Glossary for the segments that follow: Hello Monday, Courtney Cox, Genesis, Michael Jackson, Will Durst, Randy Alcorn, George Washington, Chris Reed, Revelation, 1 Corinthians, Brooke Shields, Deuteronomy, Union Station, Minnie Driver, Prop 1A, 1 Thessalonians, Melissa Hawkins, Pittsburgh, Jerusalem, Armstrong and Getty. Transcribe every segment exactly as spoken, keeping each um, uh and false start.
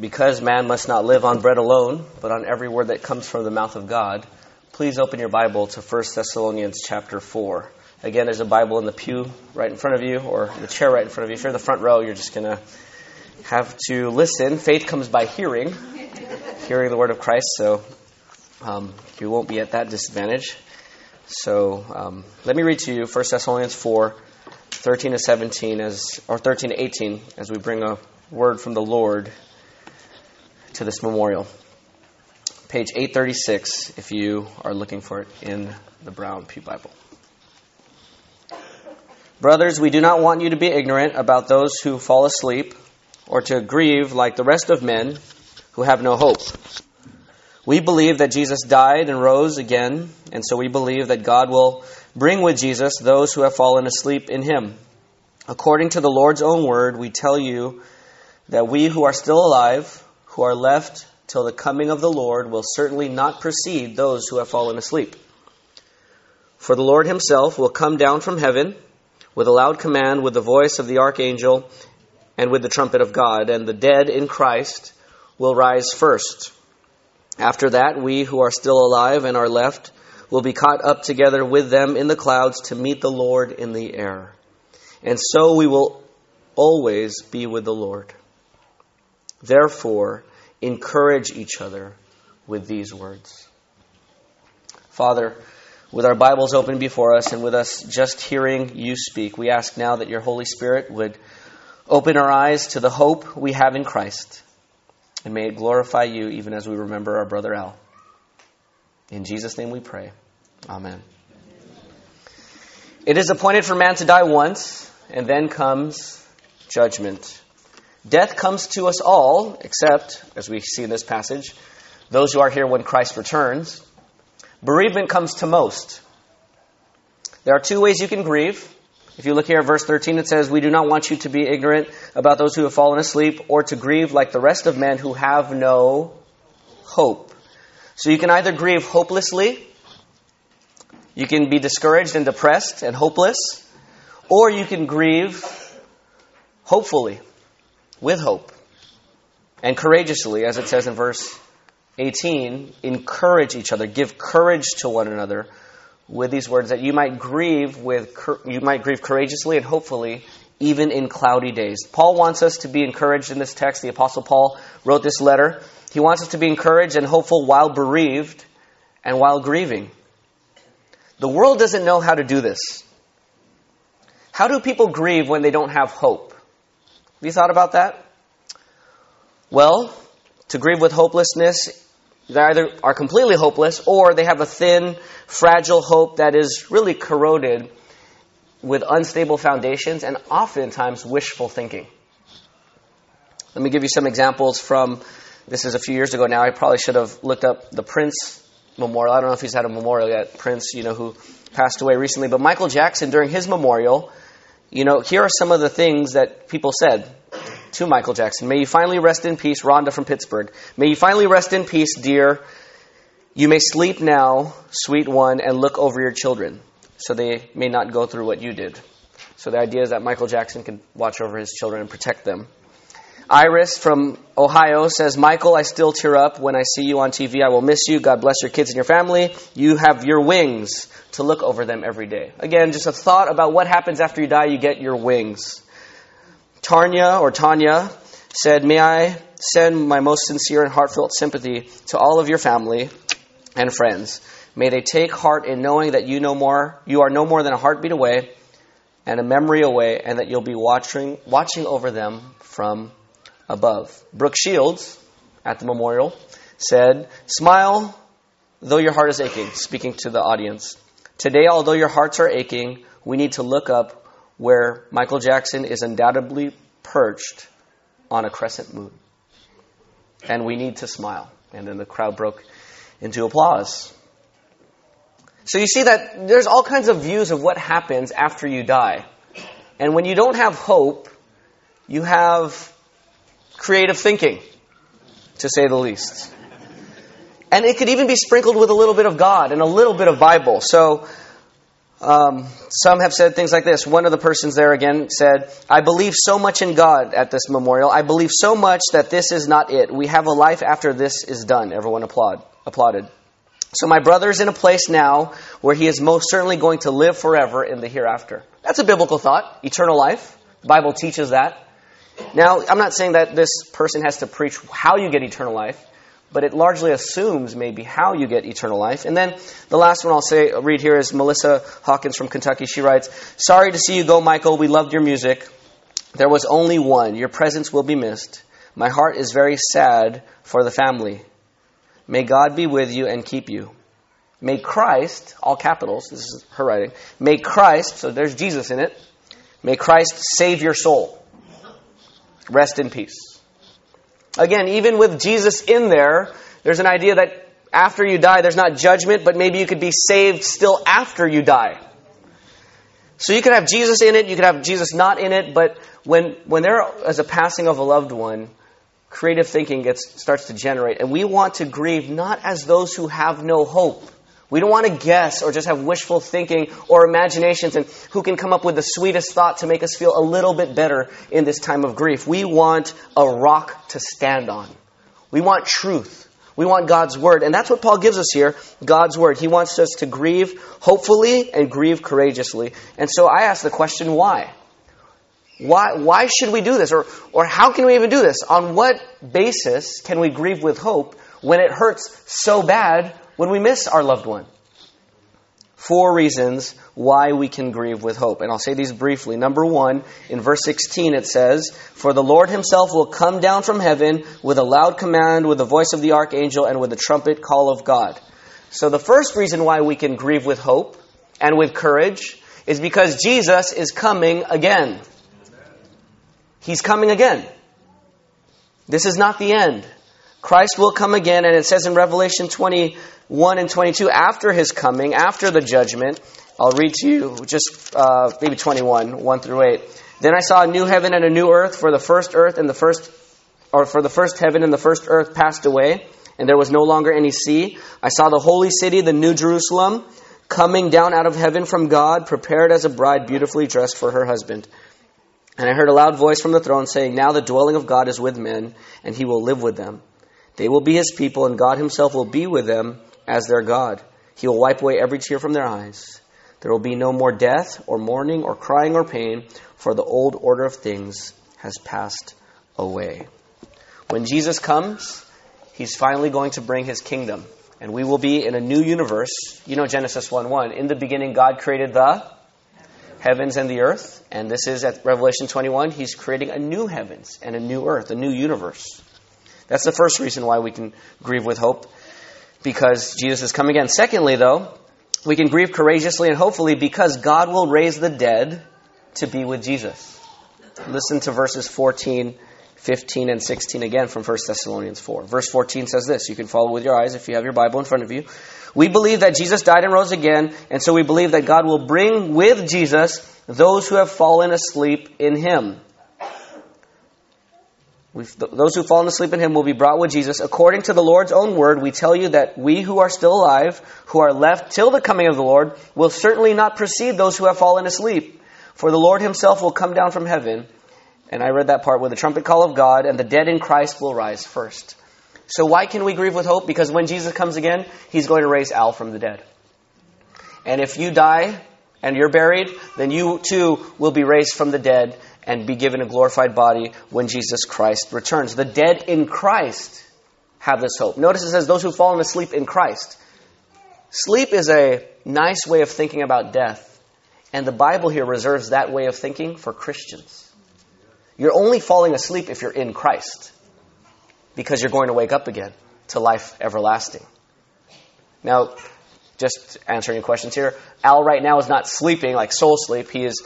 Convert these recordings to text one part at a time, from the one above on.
because man must not live on bread alone, but on every word that comes from the mouth of God, please open your Bible to First Thessalonians chapter four. Again, there's a Bible in the pew right in front of you, or the chair right in front of you. If you're in the front row, you're just going to have to listen. Faith comes by hearing, hearing the word of Christ, so um, you won't be at that disadvantage. So um, let me read to you First Thessalonians four, thirteen to seventeen, as or thirteen to eighteen, as we bring a word from the Lord to this memorial. Page eight thirty-six, if you are looking for it in the Brown Pew Bible. Brothers, we do not want you to be ignorant about those who fall asleep, or to grieve like the rest of men who have no hope. We believe that Jesus died and rose again, and so we believe that God will bring with Jesus those who have fallen asleep in him. According to the Lord's own word, we tell you that we who are still alive, who are left till the coming of the Lord, will certainly not precede those who have fallen asleep. For the Lord himself will come down from heaven with a loud command, with the voice of the archangel, and with the trumpet of God, and the dead in Christ will rise first. After that, we who are still alive and are left will be caught up together with them in the clouds to meet the Lord in the air. And so we will always be with the Lord. Therefore, encourage each other with these words. Father, with our Bibles open before us and with us just hearing you speak, we ask now that your Holy Spirit would open our eyes to the hope we have in Christ. And may it glorify you even as we remember our brother Al. In Jesus' name we pray. Amen. It is appointed for man to die once, and then comes judgment. Death comes to us all, except, as we see in this passage, those who are here when Christ returns. Bereavement comes to most. There are two ways you can grieve. If you look here at verse thirteen, it says, we do not want you to be ignorant about those who have fallen asleep, or to grieve like the rest of men who have no hope. So you can either grieve hopelessly, you can be discouraged and depressed and hopeless, or you can grieve hopefully, with hope, and courageously, as it says in verse eighteen, encourage each other, give courage to one another with these words, that you might grieve with you might grieve courageously and hopefully, even in cloudy days. Paul wants us to be encouraged in this text. The Apostle Paul wrote this letter. He wants us to be encouraged and hopeful while bereaved and while grieving. The world doesn't know how to do this. How do people grieve when they don't have hope? Have you thought about that? Well, to grieve with hopelessness, they either are completely hopeless or they have a thin, fragile hope that is really corroded with unstable foundations and oftentimes wishful thinking. Let me give you some examples from, this is a few years ago now, I probably should have looked up the Prince memorial. I don't know if he's had a memorial yet, Prince, you know, who passed away recently. But Michael Jackson, during his memorial, you know, here are some of the things that people said to Michael Jackson. May you finally rest in peace, Rhonda from Pittsburgh. May you finally rest in peace, dear. You may sleep now, sweet one, and look over your children, so they may not go through what you did. So the idea is that Michael Jackson could watch over his children and protect them. Iris from Ohio says, Michael, I still tear up when I see you on T V. I will miss you. God bless your kids and your family. You have your wings to look over them every day. Again, just a thought about what happens after you die. You get your wings. Tanya or Tanya said, may I send my most sincere and heartfelt sympathy to all of your family and friends. May they take heart in knowing that you know more, you are no more than a heartbeat away and a memory away, and that you'll be watching watching over them from above. Brooke Shields at the memorial said, smile, though your heart is aching, speaking to the audience. Today, although your hearts are aching, we need to look up where Michael Jackson is undoubtedly perched on a crescent moon. And we need to smile. And then the crowd broke into applause. So you see that there's all kinds of views of what happens after you die. And when you don't have hope, you have creative thinking, to say the least. And it could even be sprinkled with a little bit of God and a little bit of Bible. So Um, some have said things like this. One of the persons there again said, I believe so much in God at this memorial. I believe so much that this is not it. We have a life after this is done. Everyone applaud, applauded. So my brother is in a place now where he is most certainly going to live forever in the hereafter. That's a biblical thought, eternal life. The Bible teaches that. Now, I'm not saying that this person has to preach how you get eternal life, but it largely assumes maybe how you get eternal life. And then the last one I'll say, I'll read here is Melissa Hawkins from Kentucky. She writes, sorry to see you go, Michael. We loved your music. There was only one. Your presence will be missed. My heart is very sad for the family. May God be with you and keep you. May Christ, all capitals, this is her writing, may Christ, so there's Jesus in it, may Christ save your soul. Rest in peace. Again, even with Jesus in there, there's an idea that after you die, there's not judgment, but maybe you could be saved still after you die. So you could have Jesus in it, you could have Jesus not in it, but when when there is a passing of a loved one, creative thinking gets starts to generate, and we want to grieve not as those who have no hope. We don't want to guess or just have wishful thinking or imaginations and who can come up with the sweetest thought to make us feel a little bit better in this time of grief. We want a rock to stand on. We want truth. We want God's word. And that's what Paul gives us here, God's word. He wants us to grieve hopefully and grieve courageously. And so I ask the question, why? Why, why should we do this? Or, or how can we even do this? On what basis can we grieve with hope when it hurts so bad when we miss our loved one? Four reasons why we can grieve with hope. And I'll say these briefly. Number one, in verse sixteen it says, for the Lord himself will come down from heaven with a loud command, with the voice of the archangel, and with the trumpet call of God. So the first reason why we can grieve with hope and with courage is because Jesus is coming again. He's coming again. This is not the end. Christ will come again, and it says in Revelation twenty-one and twenty-two, after his coming, after the judgment, I'll read to you just uh, maybe twenty-one, one through eight. Then I saw a new heaven and a new earth, for the first earth and the first, or for the first heaven and the first earth passed away, and there was no longer any sea. I saw the holy city, the new Jerusalem, coming down out of heaven from God, prepared as a bride, beautifully dressed for her husband. And I heard a loud voice from the throne saying, now the dwelling of God is with men, and he will live with them. They will be his people, and God himself will be with them as their God. He will wipe away every tear from their eyes. There will be no more death or mourning or crying or pain, for the old order of things has passed away. When Jesus comes, he's finally going to bring his kingdom, and we will be in a new universe. You know Genesis one one. In the beginning, God created the heavens and the earth, and this is at Revelation twenty-one. He's creating a new heavens and a new earth, a new universe. That's the first reason why we can grieve with hope, because Jesus has come again. Secondly, though, we can grieve courageously and hopefully because God will raise the dead to be with Jesus. Listen to verses fourteen, fifteen, and sixteen again from First Thessalonians four. Verse fourteen says this. You can follow with your eyes if you have your Bible in front of you. We believe that Jesus died and rose again, and so we believe that God will bring with Jesus those who have fallen asleep in him. We've, those who fall asleep in him will be brought with Jesus. According to the Lord's own word, we tell you that we who are still alive, who are left till the coming of the Lord, will certainly not precede those who have fallen asleep. For the Lord himself will come down from heaven. And I read that part with the trumpet call of God, and the dead in Christ will rise first. So why can we grieve with hope? Because when Jesus comes again, he's going to raise Al from the dead. And if you die and you're buried, then you too will be raised from the dead and be given a glorified body when Jesus Christ returns. The dead in Christ have this hope. Notice it says those who've fallen asleep in Christ. Sleep is a nice way of thinking about death. And the Bible here reserves that way of thinking for Christians. You're only falling asleep if you're in Christ, because you're going to wake up again to life everlasting. Now, just answering your questions here, Al right now is not sleeping like soul sleep. He is...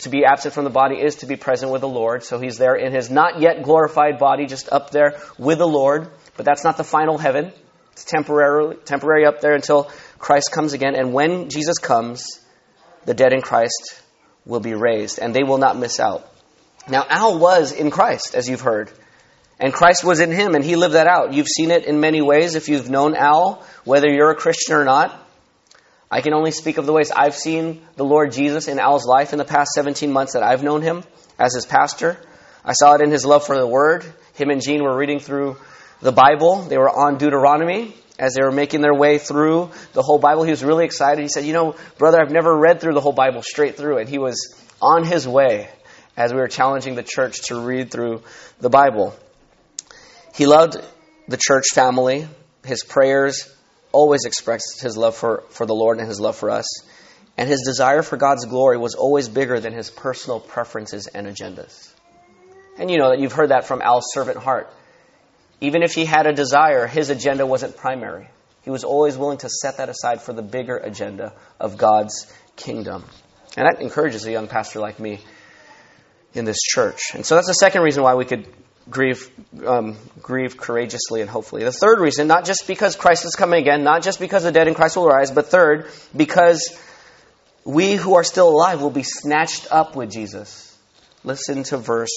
To be absent from the body is to be present with the Lord. So he's there in his not yet glorified body, just up there with the Lord. But that's not the final heaven. It's temporarily, temporary up there until Christ comes again. And when Jesus comes, the dead in Christ will be raised, and they will not miss out. Now, Al was in Christ, as you've heard. And Christ was in him, and he lived that out. You've seen it in many ways if you've known Al, whether you're a Christian or not. I can only speak of the ways I've seen the Lord Jesus in Al's life in the past seventeen months that I've known him as his pastor. I saw it in his love for the Word. Him and Jean were reading through the Bible. They were on Deuteronomy as they were making their way through the whole Bible. He was really excited. He said, you know, brother, I've never read through the whole Bible straight through. And he was on his way as we were challenging the church to read through the Bible. He loved the church family. His prayers always expressed his love for, for the Lord and his love for us. And his desire for God's glory was always bigger than his personal preferences and agendas. And you know that you've heard that from Al's servant heart. Even if he had a desire, his agenda wasn't primary. He was always willing to set that aside for the bigger agenda of God's kingdom. And that encourages a young pastor like me in this church. And so that's the second reason why we could grieve um, grieve courageously and hopefully. The third reason, not just because Christ is coming again, not just because the dead in Christ will rise, but third, because we who are still alive will be snatched up with Jesus. Listen to verse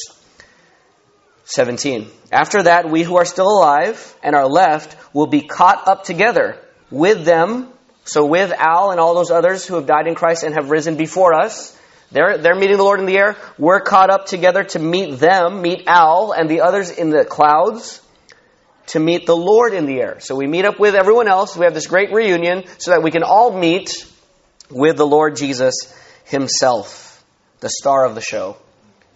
seventeen. After that, we who are still alive and are left will be caught up together with them. So with Al and all those others who have died in Christ and have risen before us, They're, they're meeting the Lord in the air. We're caught up together to meet them, meet Al and the others in the clouds, to meet the Lord in the air. So we meet up with everyone else. We have this great reunion so that we can all meet with the Lord Jesus himself, the star of the show,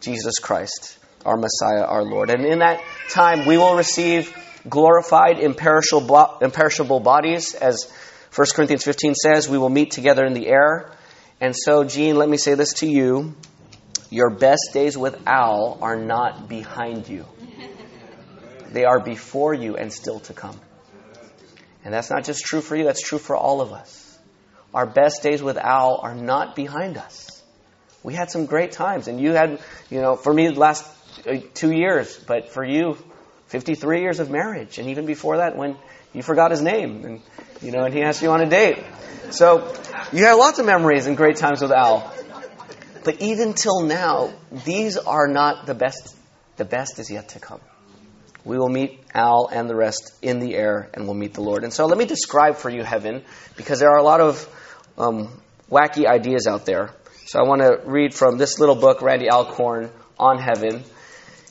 Jesus Christ, our Messiah, our Lord. And in that time, we will receive glorified, imperishable, imperishable bodies. As First Corinthians fifteen says, we will meet together in the air. And so, Gene, let me say this to you. Your best days with Al are not behind you. They are before you and still to come. And that's not just true for you, that's true for all of us. Our best days with Al are not behind us. We had some great times. And you had, you know, for me, the last two years. But for you, fifty-three years of marriage. And even before that, when you forgot his name. And, you know, and he asked you on a date. So you had lots of memories and great times with Al. But even till now, these are not the best. The best is yet to come. We will meet Al and the rest in the air, and we'll meet the Lord. And so let me describe for you heaven, because there are a lot of um, wacky ideas out there. So I want to read from this little book, Randy Alcorn, on heaven.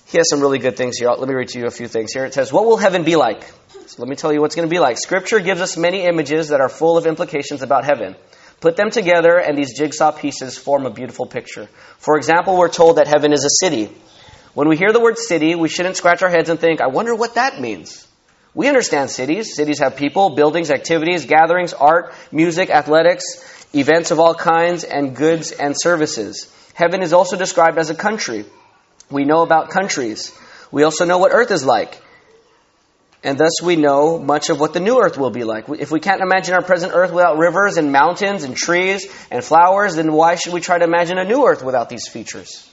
He has some really good things here. Let me read to you a few things here. It says, what will heaven be like? So let me tell you what's going to be like. Scripture gives us many images that are full of implications about heaven. Put them together and these jigsaw pieces form a beautiful picture. For example, we're told that heaven is a city. When we hear the word city, we shouldn't scratch our heads and think, I wonder what that means. We understand cities. Cities have people, buildings, activities, gatherings, art, music, athletics, events of all kinds, and goods and services. Heaven is also described as a country. We know about countries. We also know what earth is like. And thus we know much of what the new earth will be like. If we can't imagine our present earth without rivers and mountains and trees and flowers, then why should we try to imagine a new earth without these features?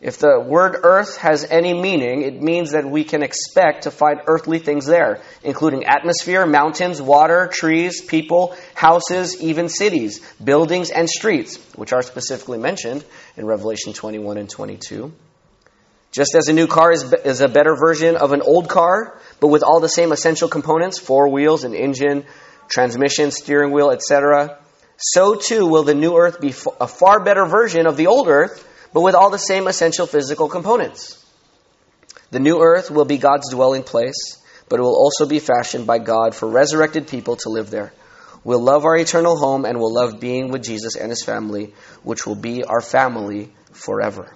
If the word earth has any meaning, it means that we can expect to find earthly things there, including atmosphere, mountains, water, trees, people, houses, even cities, buildings, and streets, which are specifically mentioned in Revelation twenty-one and twenty-two. Just as a new car is, is a better version of an old car, but with all the same essential components, four wheels, an engine, transmission, steering wheel, et cetera, so too will the new earth be a far better version of the old earth, but with all the same essential physical components. The new earth will be God's dwelling place, but it will also be fashioned by God for resurrected people to live there. We'll love our eternal home and we'll love being with Jesus and his family, which will be our family forever.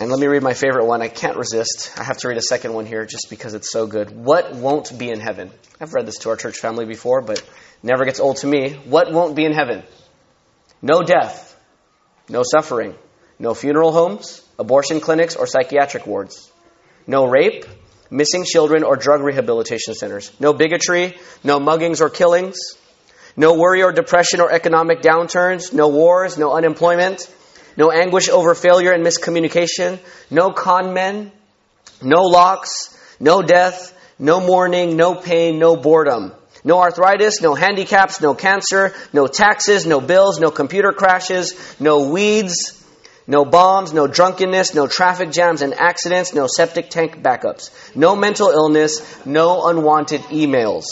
And let me read my favorite one. I can't resist. I have to read a second one here just because it's so good. What won't be in heaven? I've read this to our church family before, but it never gets old to me. What won't be in heaven? No death. No suffering, no funeral homes, abortion clinics, or psychiatric wards. No rape, missing children, or drug rehabilitation centers. No bigotry, no muggings or killings. No worry or depression or economic downturns. No wars, no unemployment. No anguish over failure and miscommunication. No con men, no locks, no death, no mourning, no pain, no boredom. No arthritis, no handicaps, no cancer, no taxes, no bills, no computer crashes, no weeds, no bombs, no drunkenness, no traffic jams and accidents, no septic tank backups, no mental illness, no unwanted emails.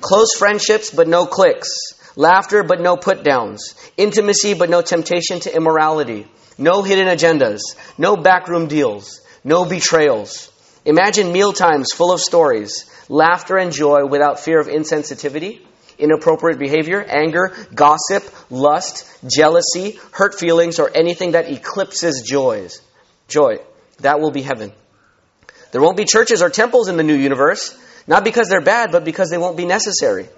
Close friendships, but no cliques. Laughter, but no put-downs. Intimacy, but no temptation to immorality. No hidden agendas. No backroom deals. No betrayals. Imagine mealtimes full of stories. Laughter and joy without fear of insensitivity, inappropriate behavior, anger, gossip, lust, jealousy, hurt feelings, or anything that eclipses joys. Joy. That will be heaven. There won't be churches or temples in the new universe, not because they're bad, but because they won't be necessary.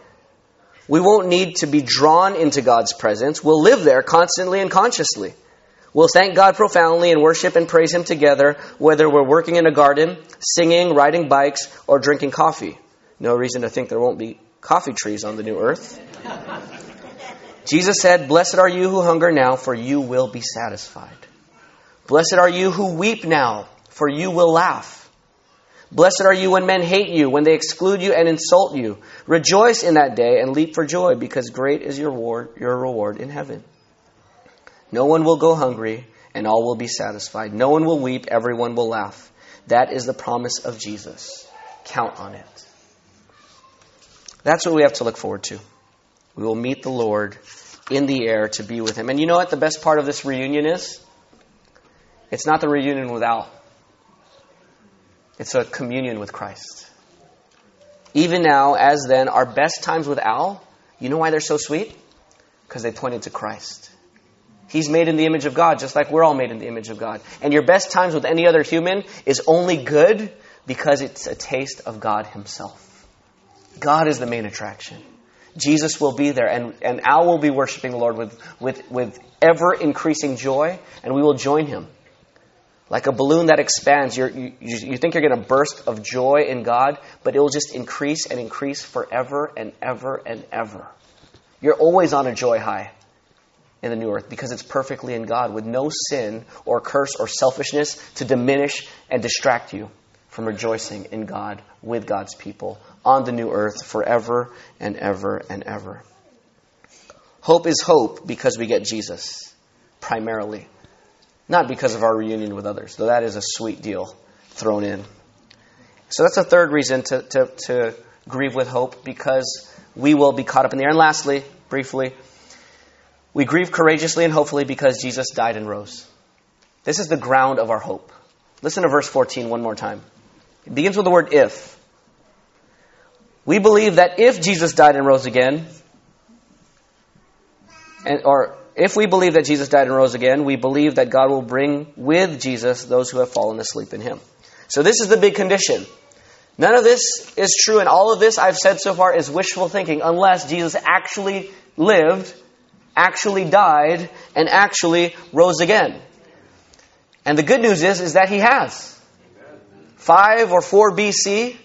We won't need to be drawn into God's presence. We'll live there constantly and consciously. We'll thank God profoundly and worship and praise Him together, whether we're working in a garden, singing, riding bikes, or drinking coffee. No reason to think there won't be coffee trees on the new earth. Jesus said, "Blessed are you who hunger now, for you will be satisfied. Blessed are you who weep now, for you will laugh. Blessed are you when men hate you, when they exclude you and insult you. Rejoice in that day and leap for joy, because great is your reward, your reward in heaven. No one will go hungry, and all will be satisfied. No one will weep, everyone will laugh. That is the promise of Jesus. Count on it." That's what we have to look forward to. We will meet the Lord in the air to be with Him. And you know what the best part of this reunion is? It's not the reunion without. It's a communion with Christ. Even now, as then, our best times with Al, you know why they're so sweet? Because they pointed to Christ. He's made in the image of God, just like we're all made in the image of God. And your best times with any other human is only good because it's a taste of God Himself. God is the main attraction. Jesus will be there, and, and Al will be worshiping the Lord with, with, with ever-increasing joy, and we will join him. Like a balloon that expands, you're, you, you think you're going to burst of joy in God, but it will just increase and increase forever and ever and ever. You're always on a joy high in the new earth because it's perfectly in God with no sin or curse or selfishness to diminish and distract you from rejoicing in God with God's people on the new earth forever and ever and ever. Hope is hope because we get Jesus primarily. Not because of our reunion with others, though that is a sweet deal thrown in. So that's a third reason to, to, to grieve with hope, because we will be caught up in the air. And lastly, briefly, we grieve courageously and hopefully because Jesus died and rose. This is the ground of our hope. Listen to verse fourteen one more time. It begins with the word if. We believe that if Jesus died and rose again, and or... If we believe that Jesus died and rose again, we believe that God will bring with Jesus those who have fallen asleep in Him. So this is the big condition. None of this is true, and all of this I've said so far is wishful thinking, unless Jesus actually lived, actually died, and actually rose again. And the good news is, is that He has. Five or four B C,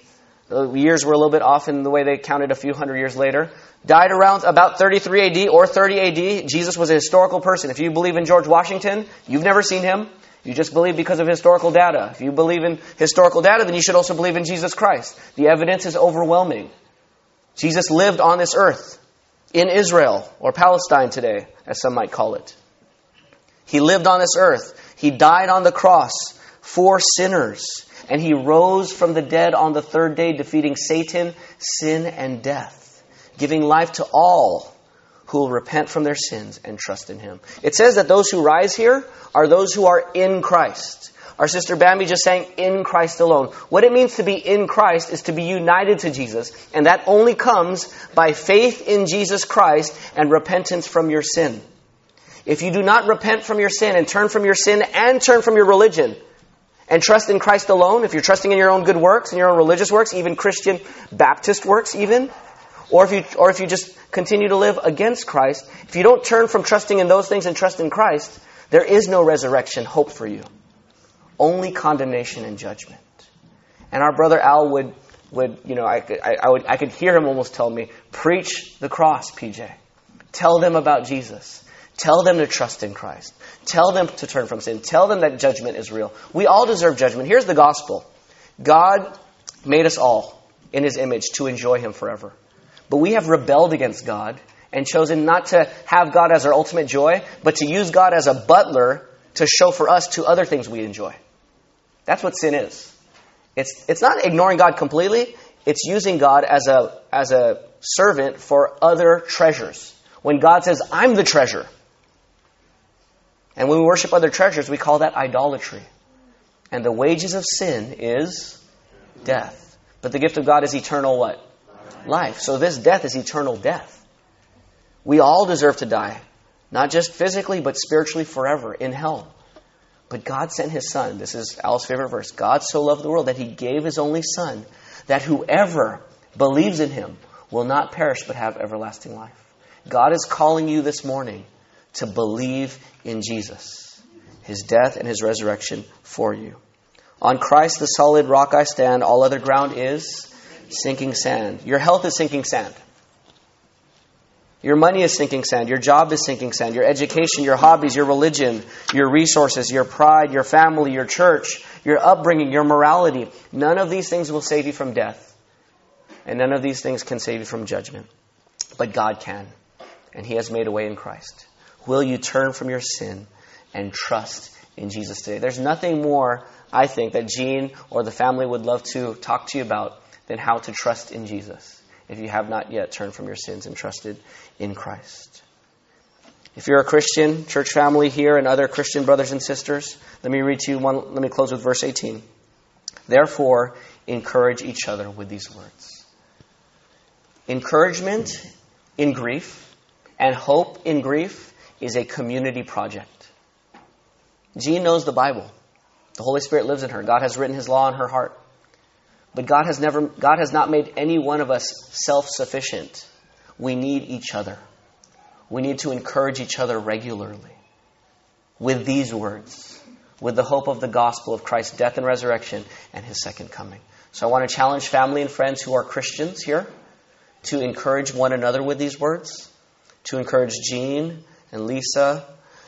the years were a little bit off in the way they counted a few hundred years later, died around about thirty-three A D or thirty A D. Jesus was a historical person. If you believe in George Washington, you've never seen him. You just believe because of historical data. If you believe in historical data, then you should also believe in Jesus Christ. The evidence is overwhelming. Jesus lived on this earth, in Israel, or Palestine today, as some might call it. He lived on this earth. He died on the cross for sinners. And He rose from the dead on the third day, defeating Satan, sin, and death, giving life to all who will repent from their sins and trust in Him. It says that those who rise here are those who are in Christ. Our sister Bambi just sang, "In Christ alone." What it means to be in Christ is to be united to Jesus, and that only comes by faith in Jesus Christ and repentance from your sin. If you do not repent from your sin and turn from your sin and turn from your religion and trust in Christ alone, if you're trusting in your own good works and your own religious works, even Christian Baptist works even, Or if you or if you just continue to live against Christ, if you don't turn from trusting in those things and trust in Christ, there is no resurrection hope for you. Only condemnation and judgment. And our brother Al would, would you know, I could, I, I, would, I could hear him almost tell me, "Preach the cross, P J. Tell them about Jesus. Tell them to trust in Christ. Tell them to turn from sin. Tell them that judgment is real. We all deserve judgment. Here's the gospel. God made us all in His image to enjoy Him forever. But we have rebelled against God and chosen not to have God as our ultimate joy, but to use God as a butler to chauffeur us to other things we enjoy. That's what sin is. It's, it's not ignoring God completely. It's using God as a as a servant for other treasures. When God says, I'm the treasure. And when we worship other treasures, we call that idolatry. And the wages of sin is death. But the gift of God is eternal what? Life. So this death is eternal death. We all deserve to die. Not just physically, but spiritually forever in hell. But God sent His Son. This is Al's favorite verse. God so loved the world that He gave His only Son, that whoever believes in Him will not perish but have everlasting life. God is calling you this morning to believe in Jesus, His death and His resurrection for you. On Christ, the solid rock I stand. All other ground is sinking sand. Your health is sinking sand. Your money is sinking sand. Your job is sinking sand. Your education, your hobbies, your religion, your resources, your pride, your family, your church, your upbringing, your morality. None of these things will save you from death. And none of these things can save you from judgment. But God can. And He has made a way in Christ. Will you turn from your sin and trust in Jesus today? There's nothing more, I think, that Gene or the family would love to talk to you about than how to trust in Jesus. If you have not yet turned from your sins and trusted in Christ. If you're a Christian, church family here and other Christian brothers and sisters, let me read to you one. Let me close with verse eighteen. Therefore, encourage each other with these words. Encouragement in grief and hope in grief is a community project. Jean knows the Bible. The Holy Spirit lives in her. God has written His law in her heart. But God has never, God has not made any one of us self-sufficient. We need each other. We need to encourage each other regularly with these words, with the hope of the gospel of Christ's death and resurrection and His second coming. So I want to challenge family and friends who are Christians here to encourage one another with these words, to encourage Jean and Lisa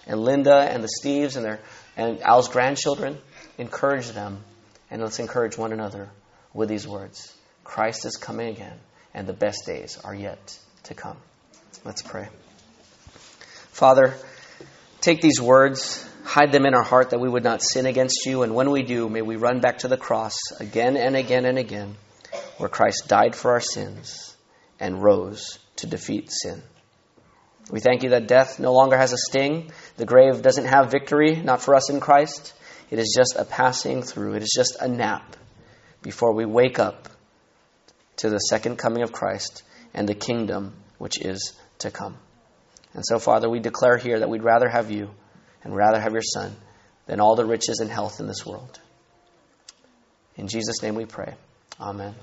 and Linda and the Steves and their and Al's grandchildren. Encourage them, and let's encourage one another with these words. Christ is coming again, and the best days are yet to come. Let's pray. Father, take these words, hide them in our heart that we would not sin against You, and when we do, may we run back to the cross again and again and again, where Christ died for our sins and rose to defeat sin. We thank You that death no longer has a sting. The grave doesn't have victory, not for us in Christ. It is just a passing through. It is just a nap before we wake up to the second coming of Christ and the kingdom which is to come. And so, Father, we declare here that we'd rather have You and rather have Your Son than all the riches and health in this world. In Jesus' name we pray. Amen.